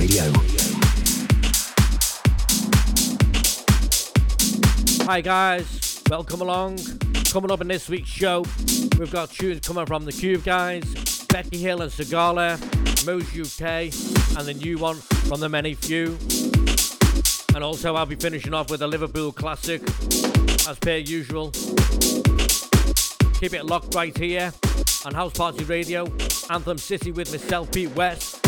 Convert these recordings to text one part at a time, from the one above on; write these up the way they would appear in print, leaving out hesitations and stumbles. Radio. Hi guys, welcome along. Coming up in this week's show, we've got tunes coming from The Cube Guys, Becky Hill and Sigala, Mo's UK, and the new one from The Many Few. And also I'll be finishing off with a Liverpool classic, as per usual. Keep it locked right here on House Party Radio, Anthem City with myself, Pete West.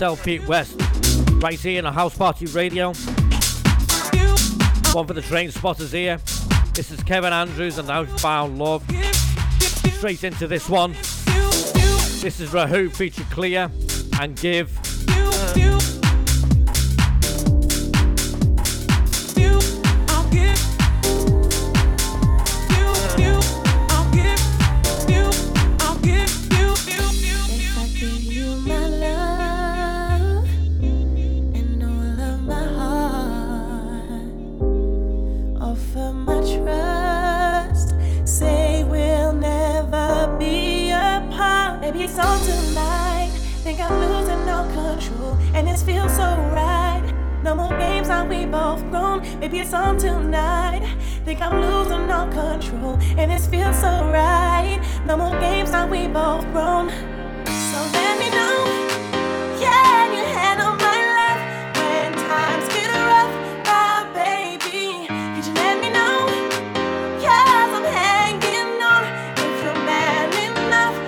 myself, Pete West, right here on a House Party Radio. One for the train spotters here. This is Kevin Andrews and Outbound Love. Straight into this one. This is Rahu featuring Clear and Give. So tonight, think I'm losing no control, and it feels so right. No more games, now we both grown. Maybe it's on tonight. Think I'm losing no control, and it feels so right. No more games, now we both grown. So let me know, can you handle my love when times get rough, my baby? Could you let me know? Cause I'm hanging on. If you're mad enough.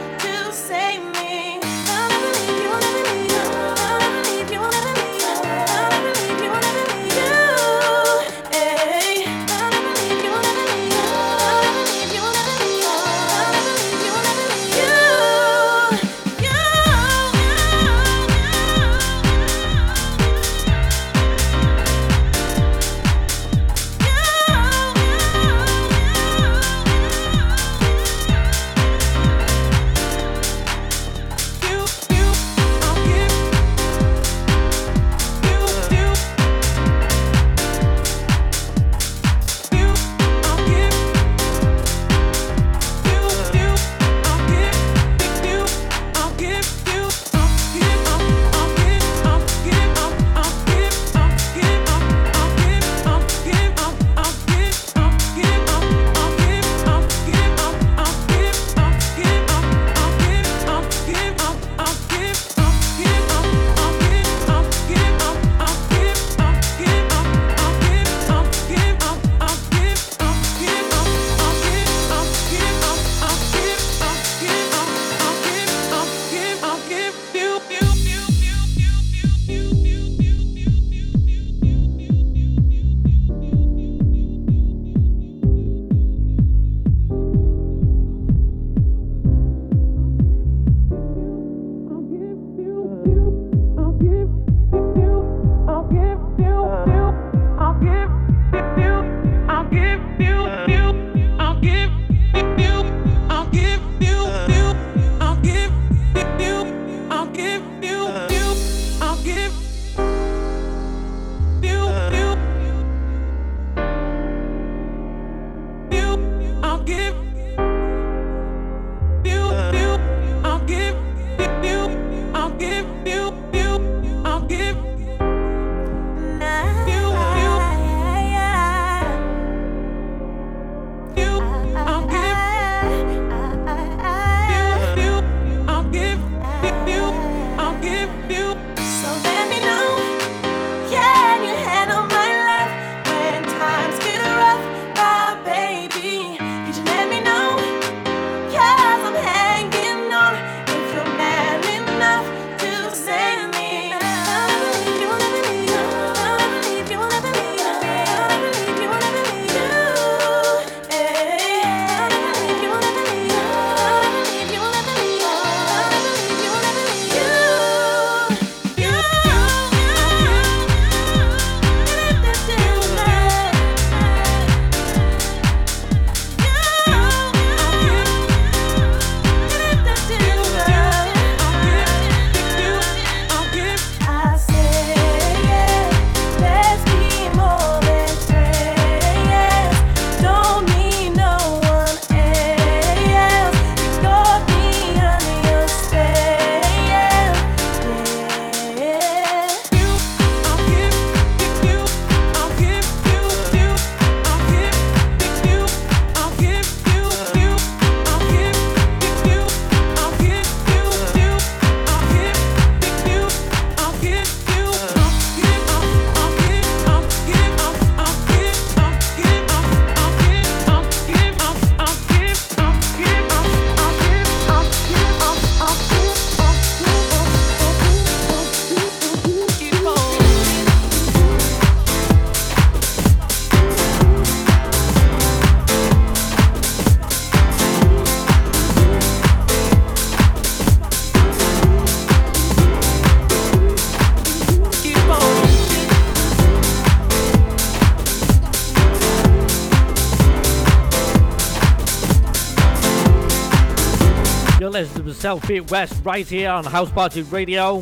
listening to myself, Pete West, right here on House Party Radio.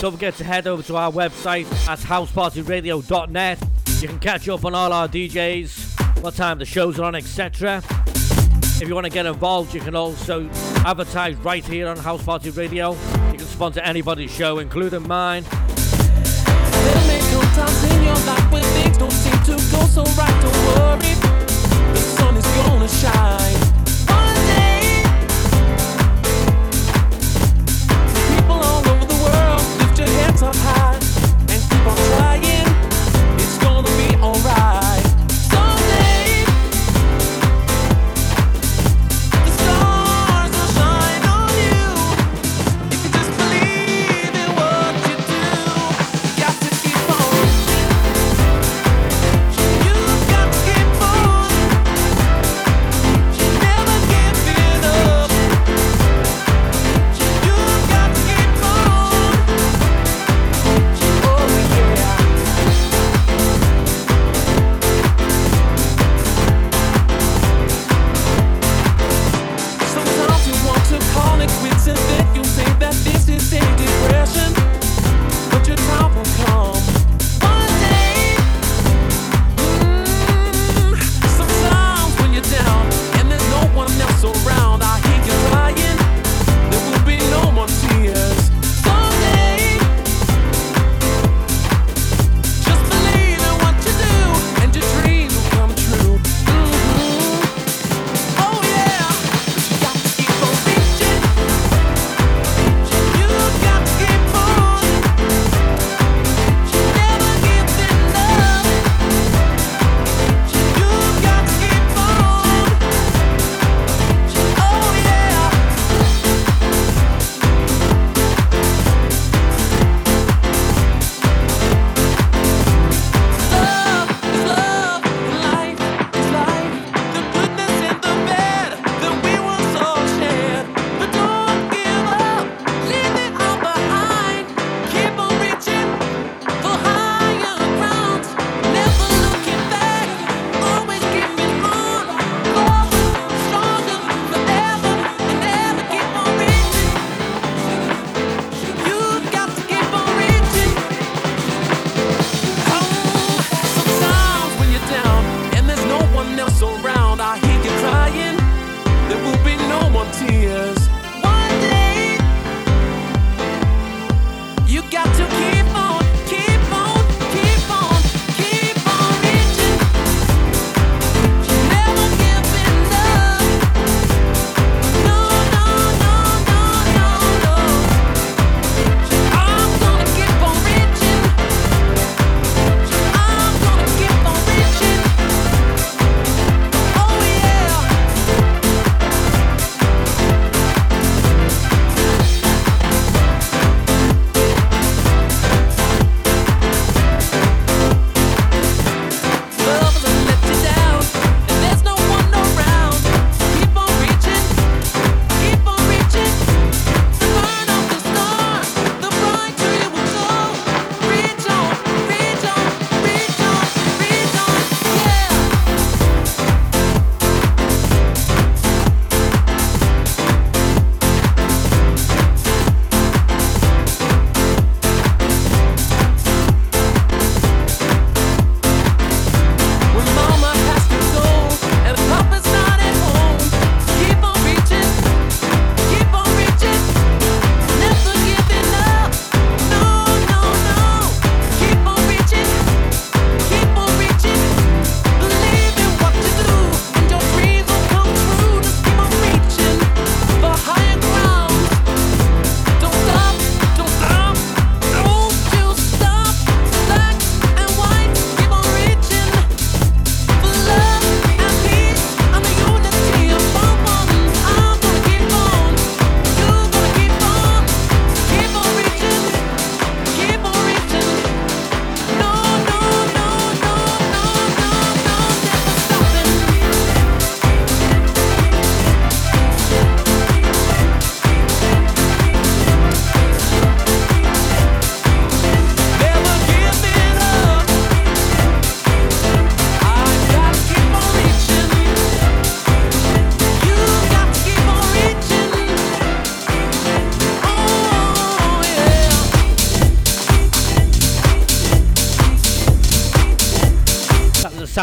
Don't forget to head over to our website at housepartyradio.net. You can catch up on all our DJs, what time the shows are on, etc. If you want to get involved, you can also advertise right here on House Party Radio. You can sponsor anybody's show, including mine. Got to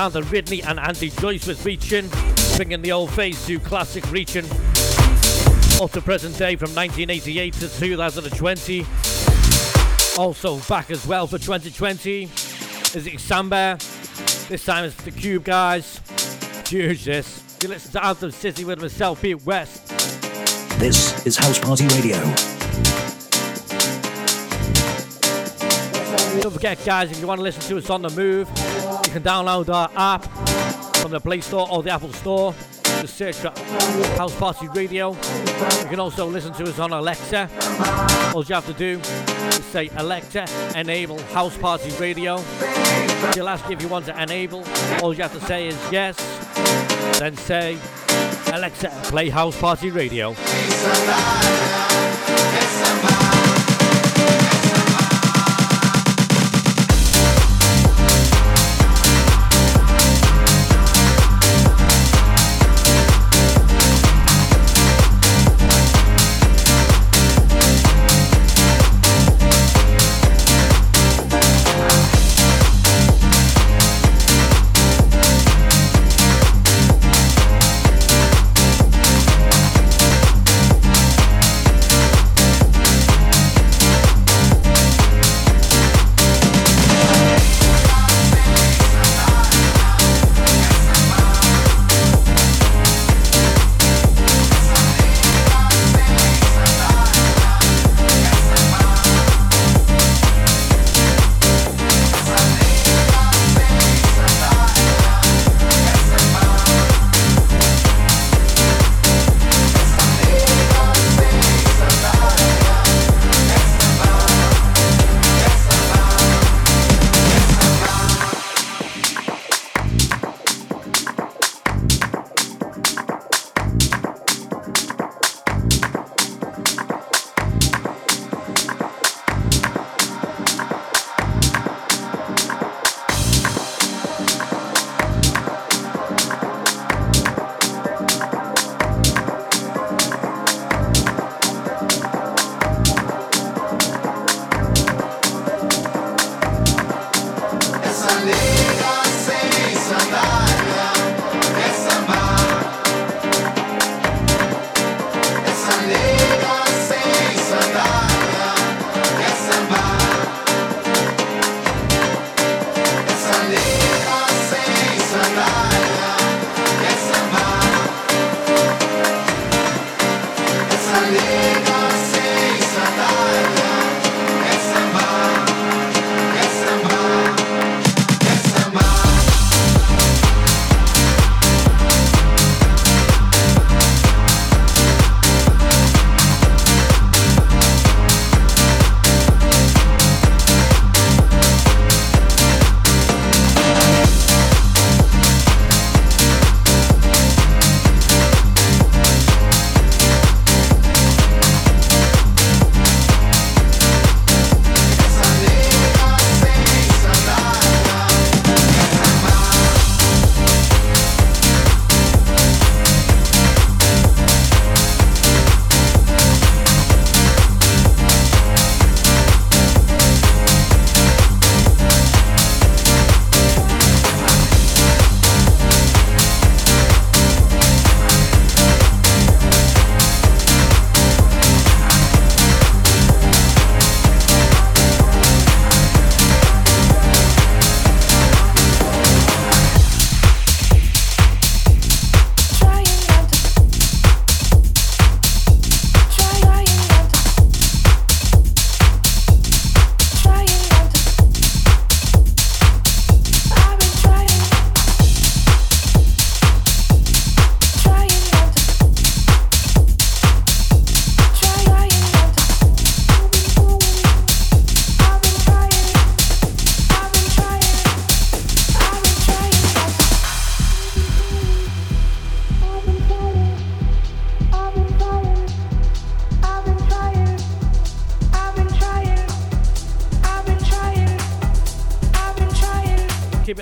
sound of Ridley and Andy Joyce was reaching, bringing the old Phase 2 classic reaching up to present day from 1988 to 2020. Also back as well for 2020 is Ixamba. This time it's The Cube Guys. Huge this. You listen to Anthem City with myself, Pete West. This is House Party Radio. Don't forget, guys, if you want to listen to us on the move, you can download our app from the Play Store or the Apple Store. Just search for House Party Radio. You can also listen to us on Alexa. All you have to do is say, Alexa, enable House Party Radio. She'll ask you if you want to enable. All you have to say is yes. Then say, Alexa, play House Party Radio.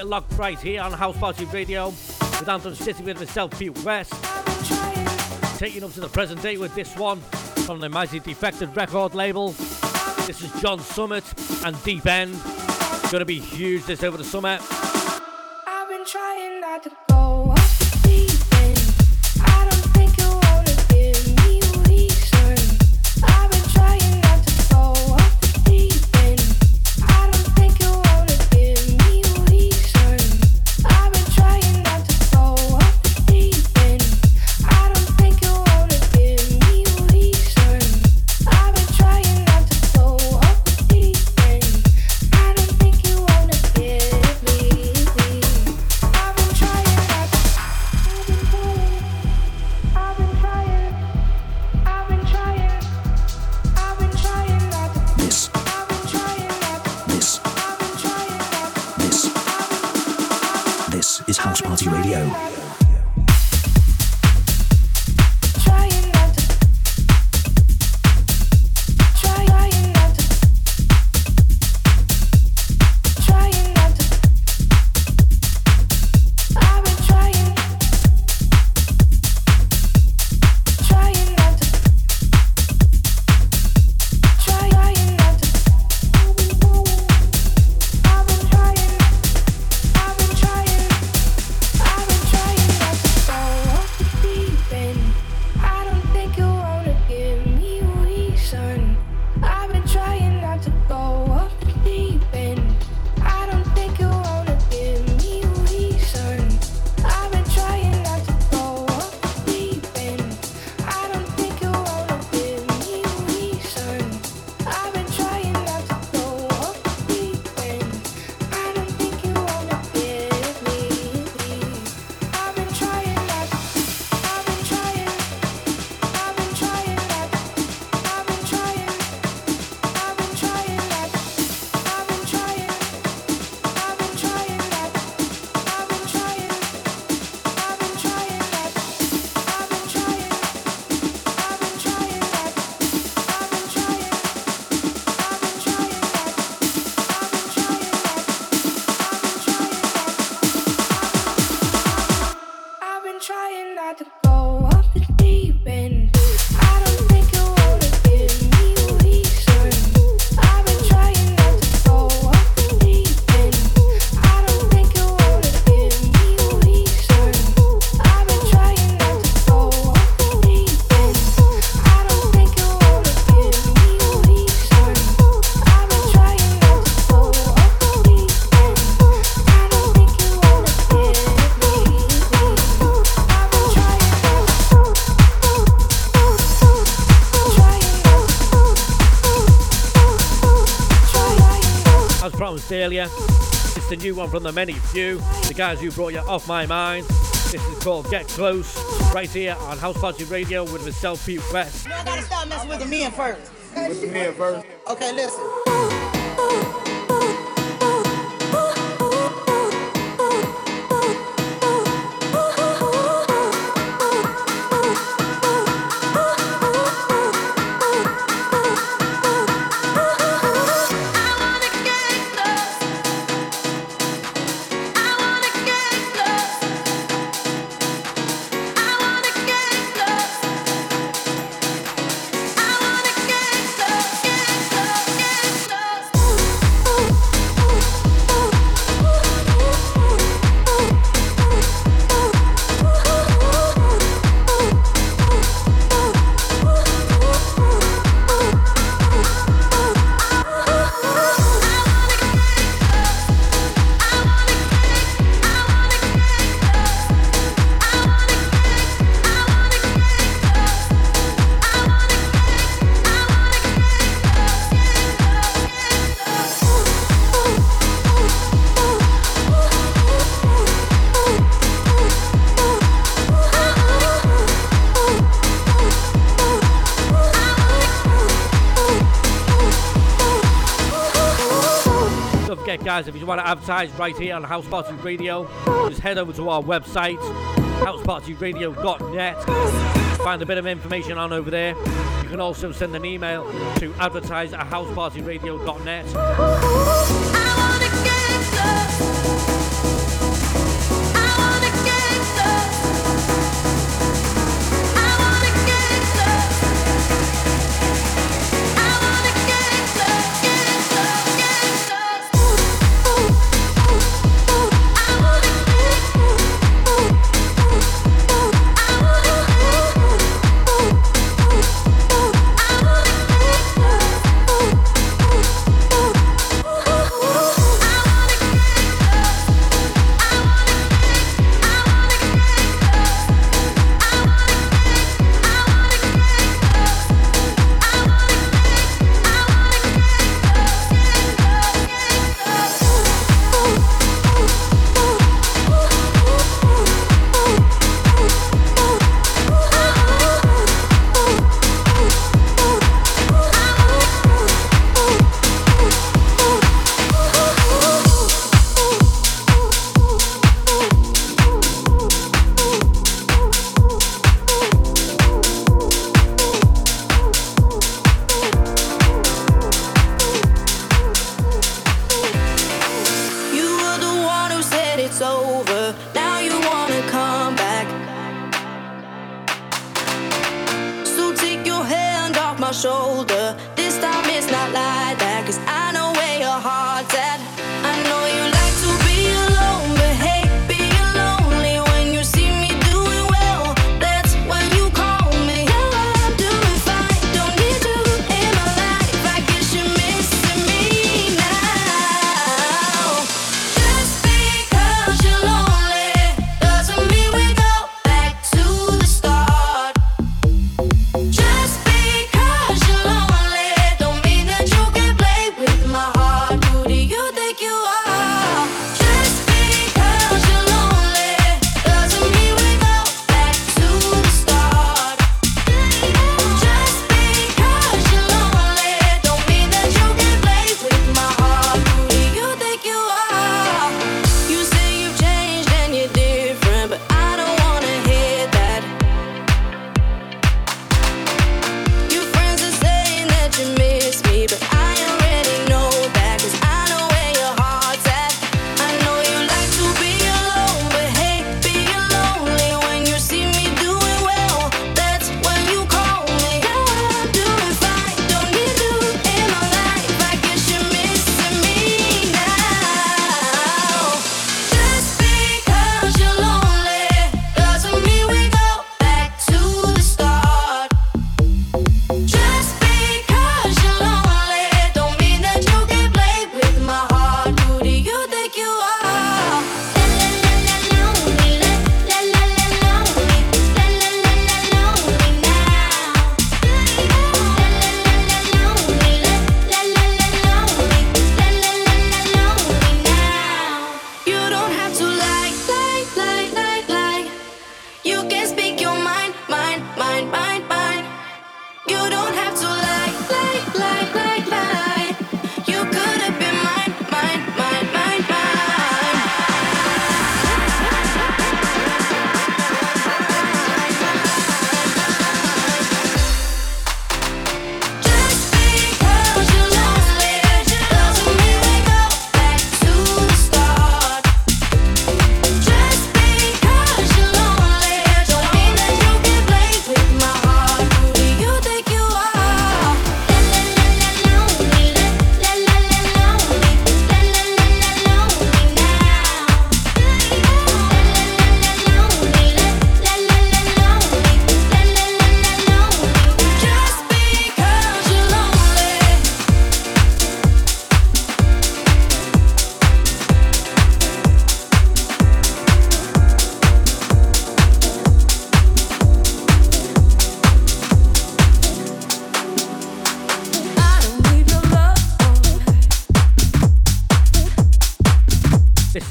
Locked right here on House Party Radio with Anthem City with myself, Pete West. Taking up to the present day with this one from the mighty Defected record label. This is John Summit and Deep End. Gonna be huge this over the summer. I've been trying. tried to go off the deep end. I don't think you want to give me a reason. I've been trying not to go off the deep end. I don't think you want to give me a reason. I've been trying not to go off the deep end. I don't think you want to give me a reason. I've been trying not to go off the deep end. I don't think you want to give me. As promised earlier, it's the new one from The Many Few, the guys who brought you Off My Mind. This is called Get Close, right here on House Party Radio with myself, Pete West. You don't gotta stop messing with the men first. With the men first. Okay, listen. Guys, if you want to advertise right here on House Party Radio, just head over to our website, housepartyradio.net. Find a bit of information on over there. You can also send an email to advertise@housepartyradio.net. Just because you're lonely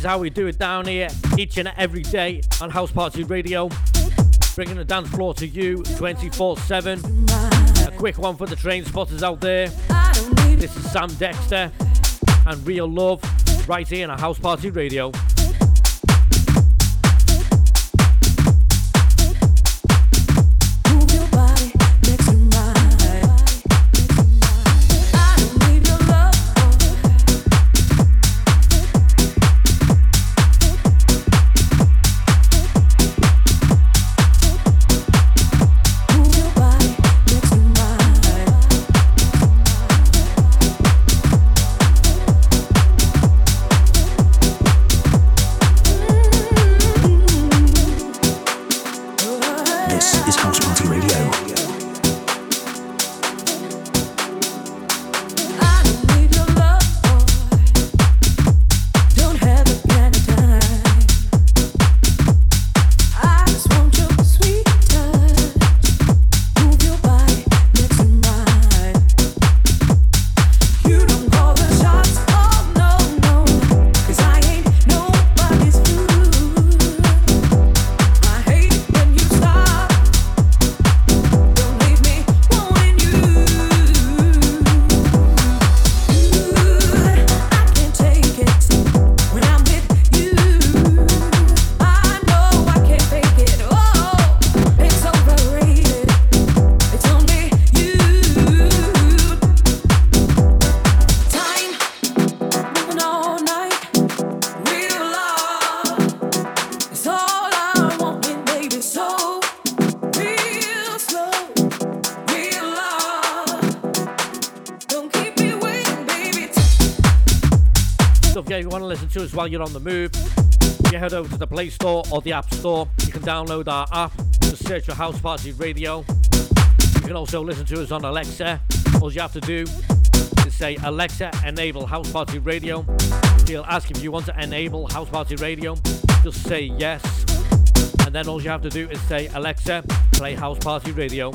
How we do it down here each and every day on House Party Radio, bringing the dance floor to you 24/7. A quick one for the train spotters out there. This is Sam Dexter and Real Love right here on House Party Radio. Us while you're on the move, you head over to the Play Store or the App Store. You can download our app, just search for House Party Radio. You can also listen to us on Alexa. All you have to do is say, Alexa, enable House Party Radio. It'll ask if you want to enable House Party Radio. Just say yes, and then all you have to do is say, Alexa, play House Party Radio.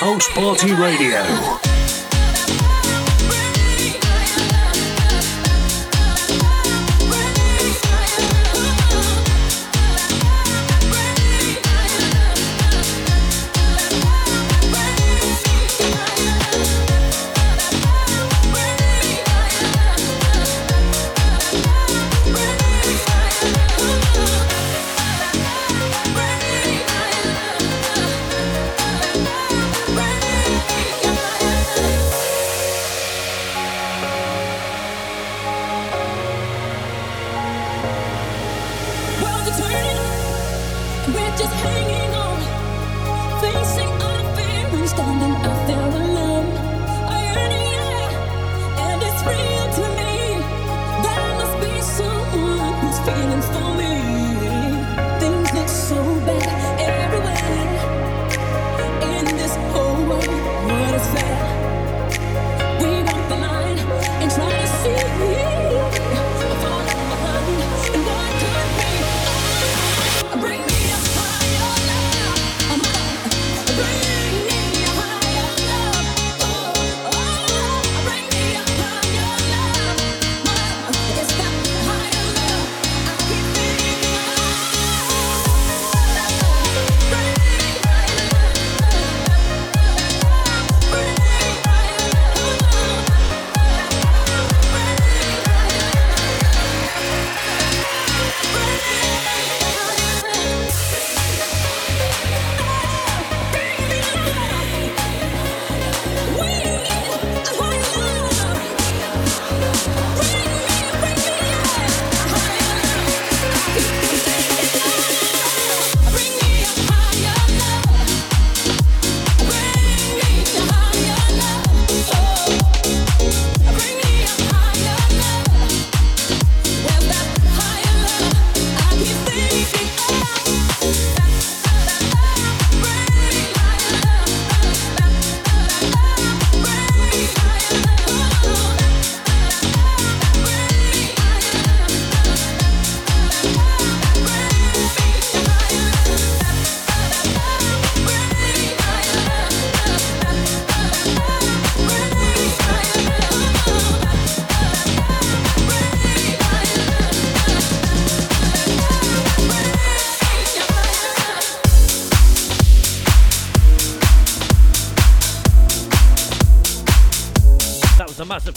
House Party Radio.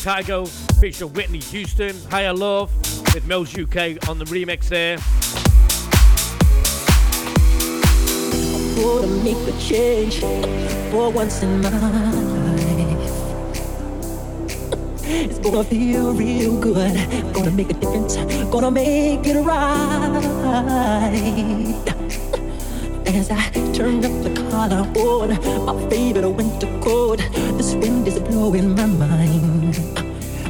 Chicago, Fisher, Whitney, Houston, Higher Love with Mills UK on the remix there. I'm gonna make a change for once in my life. It's gonna feel real good. Gonna make a difference. Gonna make it right. As I turn up the collar on my favorite winter coat, this wind is blowing my mind.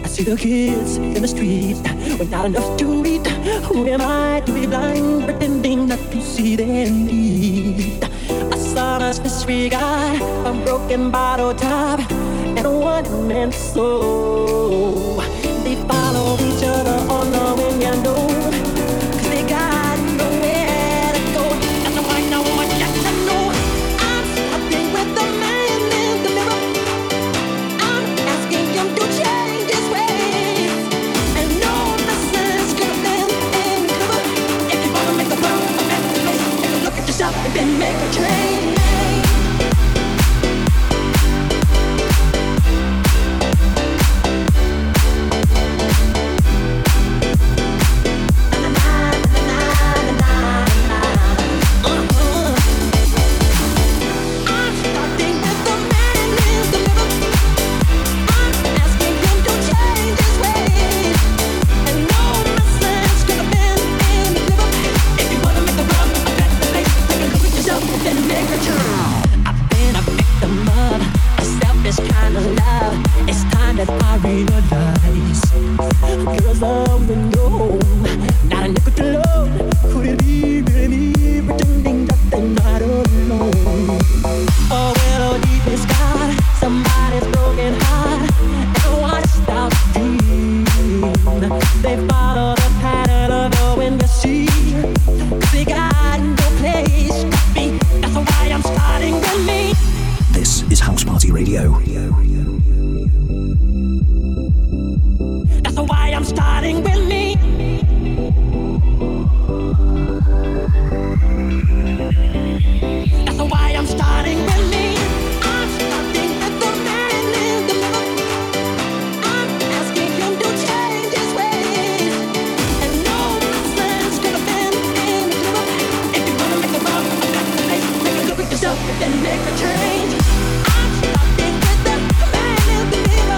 I see the kids in the street with not enough to eat. Who am I to be blind, pretending not to see their need? I saw us disregard a broken bottle top and a one-man soul. They follow each other on the wind, you know. And make a change. eyes. Girls love to know, not a nickel to loan. Could it be, really, pretending that they're not alone? Oh, well, oh, deep in sky, somebody's broken heart and watched out dream. They follow the pattern of going to sea. They got no place to be. That's why I'm starting with me. This is House Party Radio. I'm starting with me. That's why I'm starting with me. I'm starting at the man in the middle. I'm asking him to change his ways. And no man's gonna bend in the middle. If you're gonna make the world a better place, make a look at yourself and make a change. I'm starting with the man in the middle.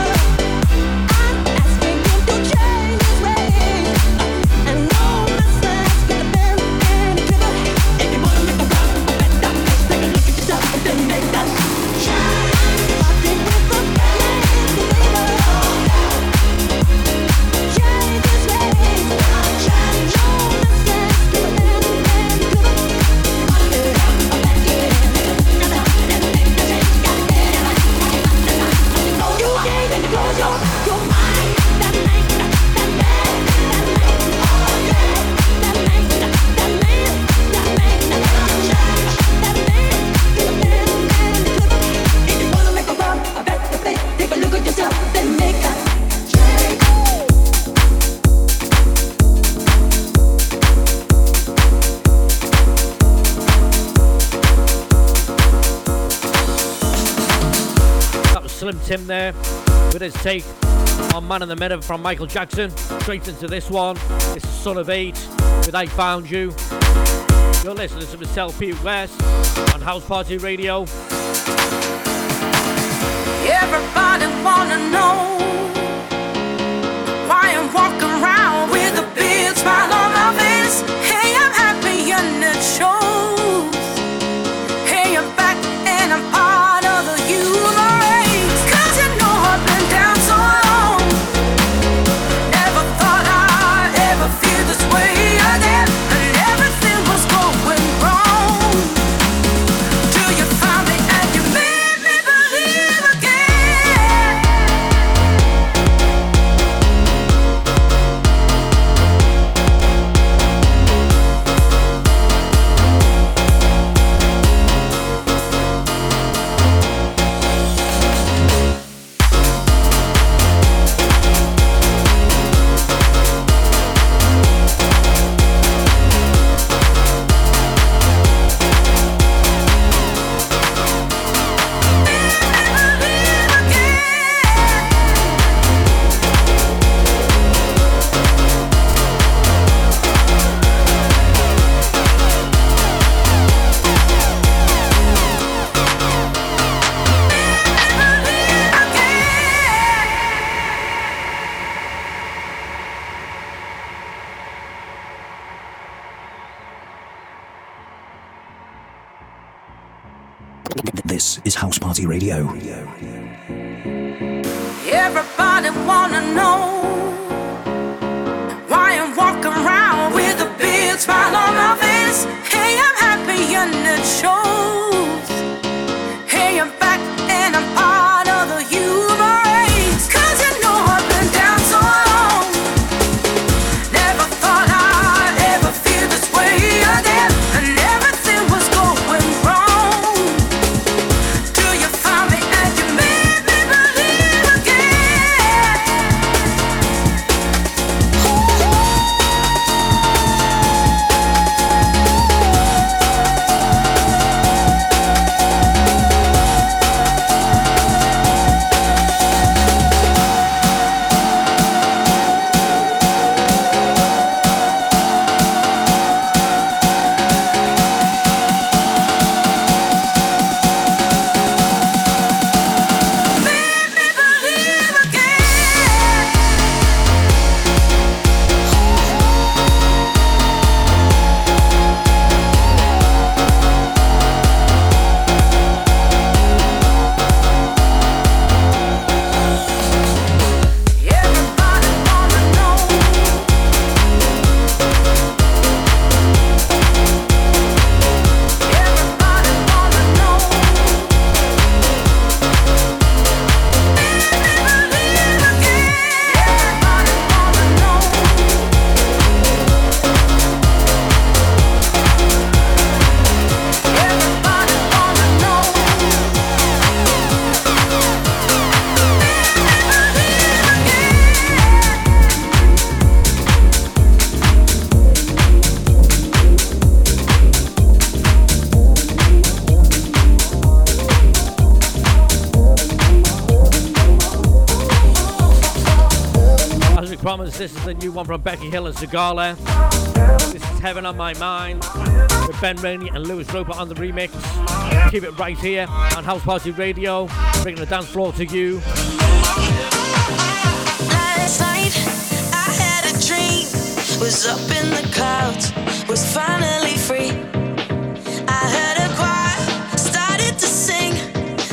Tim there with his take on Man in the Mirror from Michael Jackson. Straight into this one. It's Son of Eight with I Found You. You're listening to myself, Pete West, on House Party Radio. Everybody wanna know why I'm walking around with a big smile on my face. Hey, I'm happy and it shows. Hey, I'm back and I'm part of the universe. Radio. Everybody wanna know why I'm walking around with a big smile on my face. Hey, I'm happy and it shows. Hey, I'm back and I'm part of the human race. 'Cause you know I've been down so long. Never thought I'd ever feel this way again. And everything was going wrong. Promise. This is a new one from Becky Hill and Sigala. This is Heaven on My Mind with Ben Rainey and Lewis Roper on the remix. Keep it right here on House Party Radio, bringing the dance floor to you. Last night I had a dream, was up in the clouds, was finally free. I heard a choir, started to sing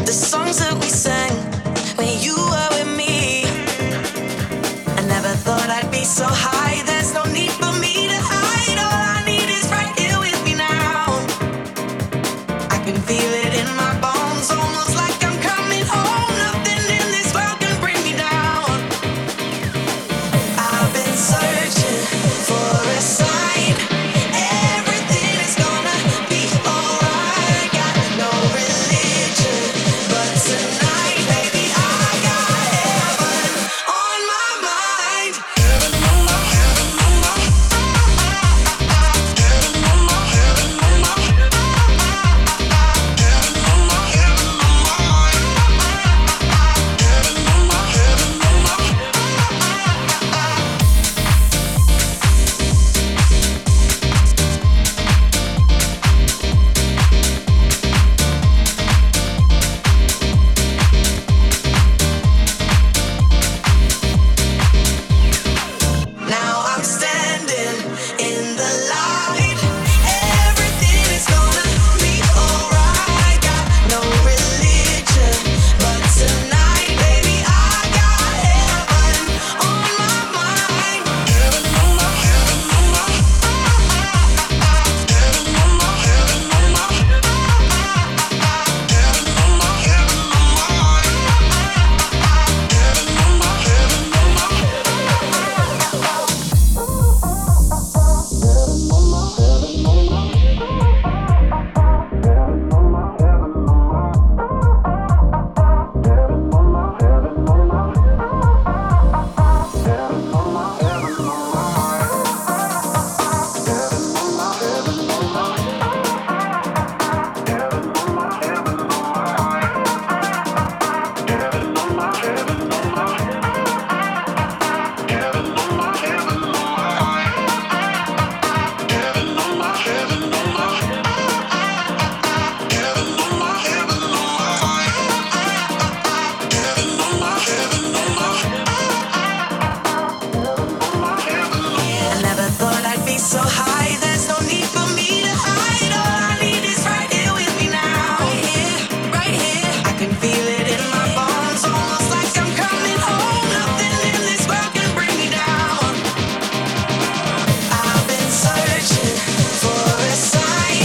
the songs that we sang when you were with me. I never thought I'd be so high, there's no need for me to hide. All I need is right here with me now. I can feel it in my bones, almost like I'm coming home. Nothing in this world can bring me down. I've been searching for a sign. Everything is gonna be alright. Got no religion, but tonight, baby, I got heaven on my mind. Now I'm standing in the light. Everything is gonna be alright. Got no religion, but tonight, baby, I got heaven on my mind. I never thought I'd be so high, there's no need for me to hide. All I need is right here with me now. Right here, right here. I can feel it in my bones, almost like I'm coming home. Nothing in this world can bring me down. I've been searching for a sign.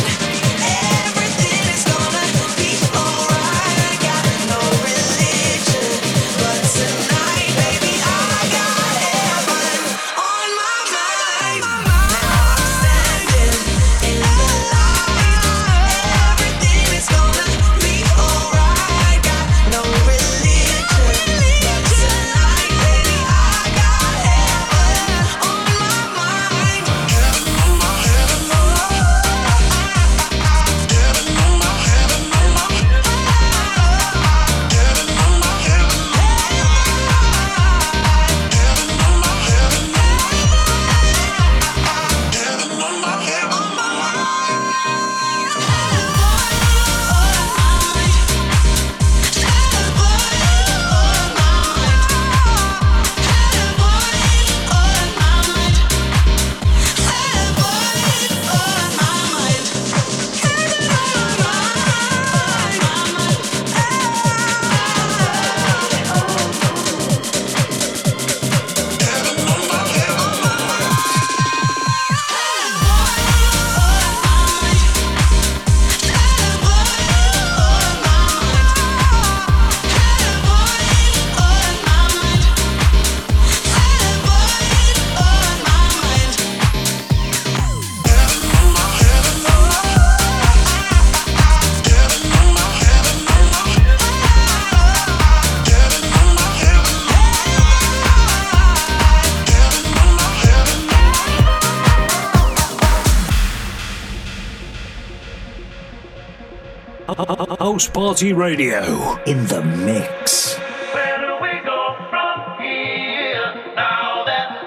Everything is gonna be alright. I got no religion, but tonight, baby, I got heaven on my mind. Now I'm standing in the light. Everything is gonna be alright. Got no religion, but tonight, baby, I got heaven on my mind. House Party Radio in the mix. Where do we go from here now that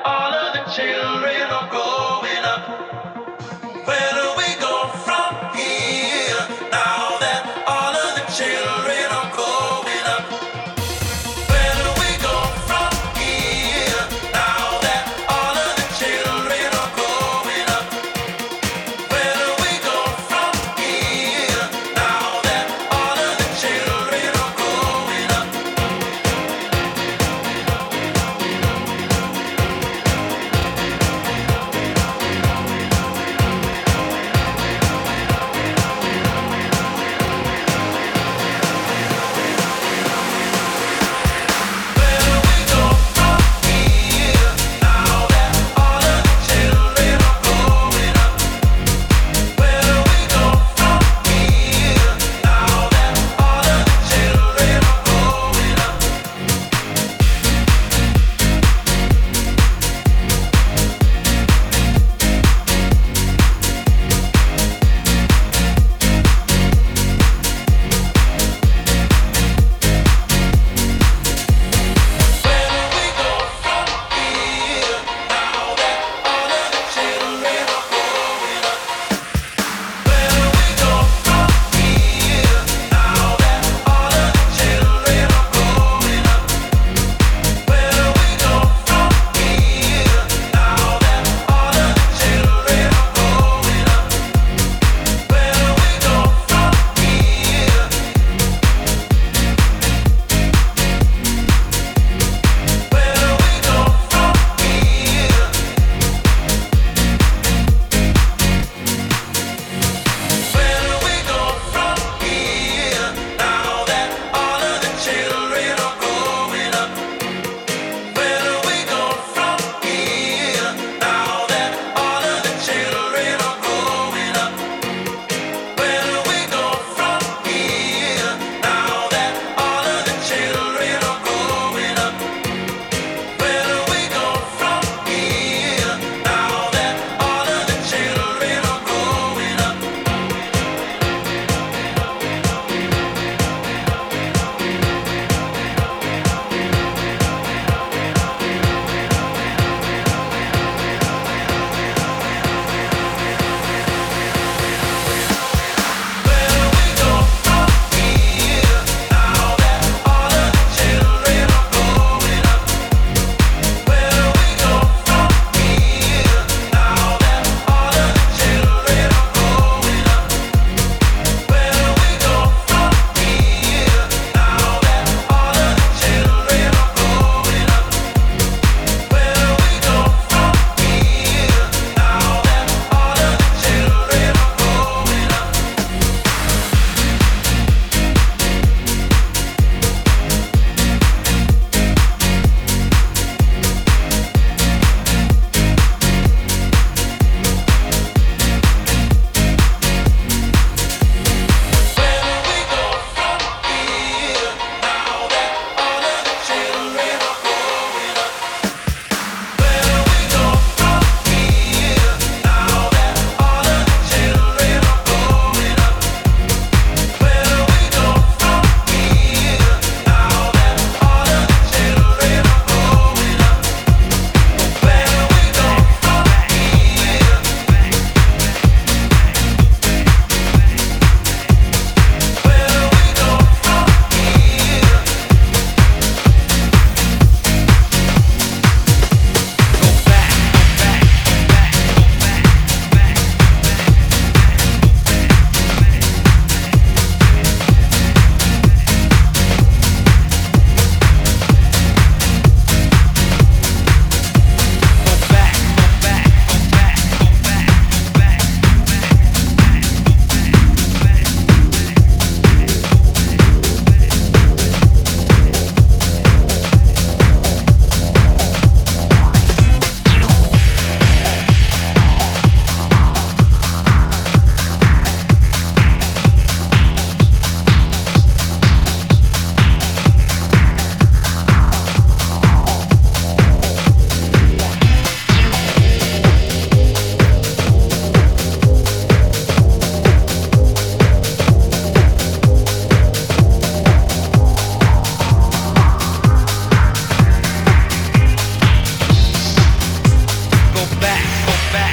This is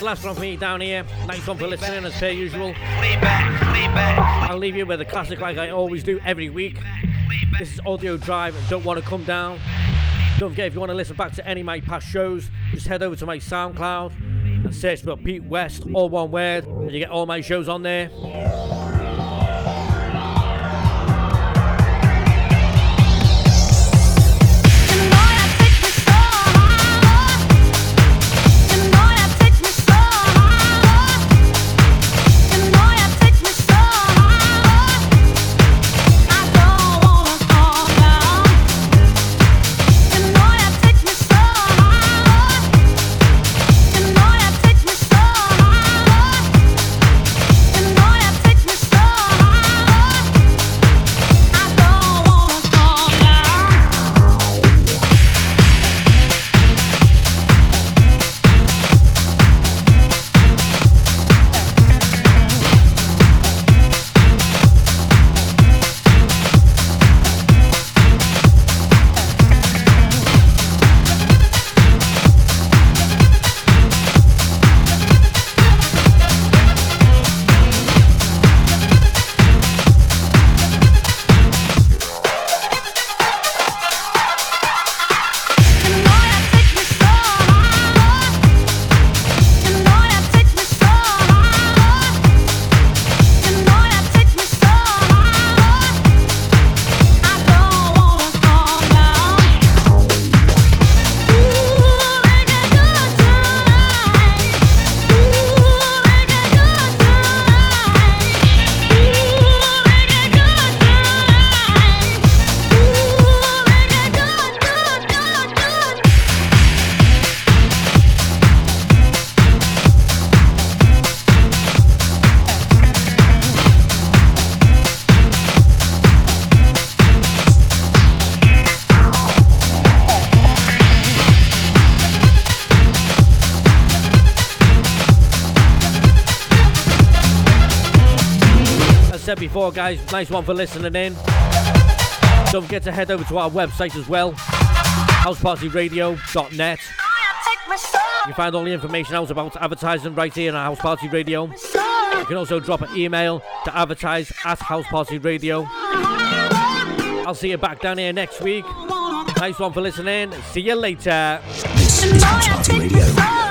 the last one for me down here. Thanks one for listening as per usual. I'll leave you with a classic like I always do every week. This is Audio Drive and Don't Want to Come Down. Don't forget, if you want to listen back to any of my past shows, just head over to my SoundCloud and search for Pete West, all one word, and you get all my shows on there. Before, guys, nice one for listening in. Don't forget to head over to our website as well, housepartyradio.net. You can find all the information out about advertising right here on House Party Radio. You can also drop an email to advertise at housepartyradio. I'll see you back down here next week. Nice one for listening. See you later. This is House Party Radio.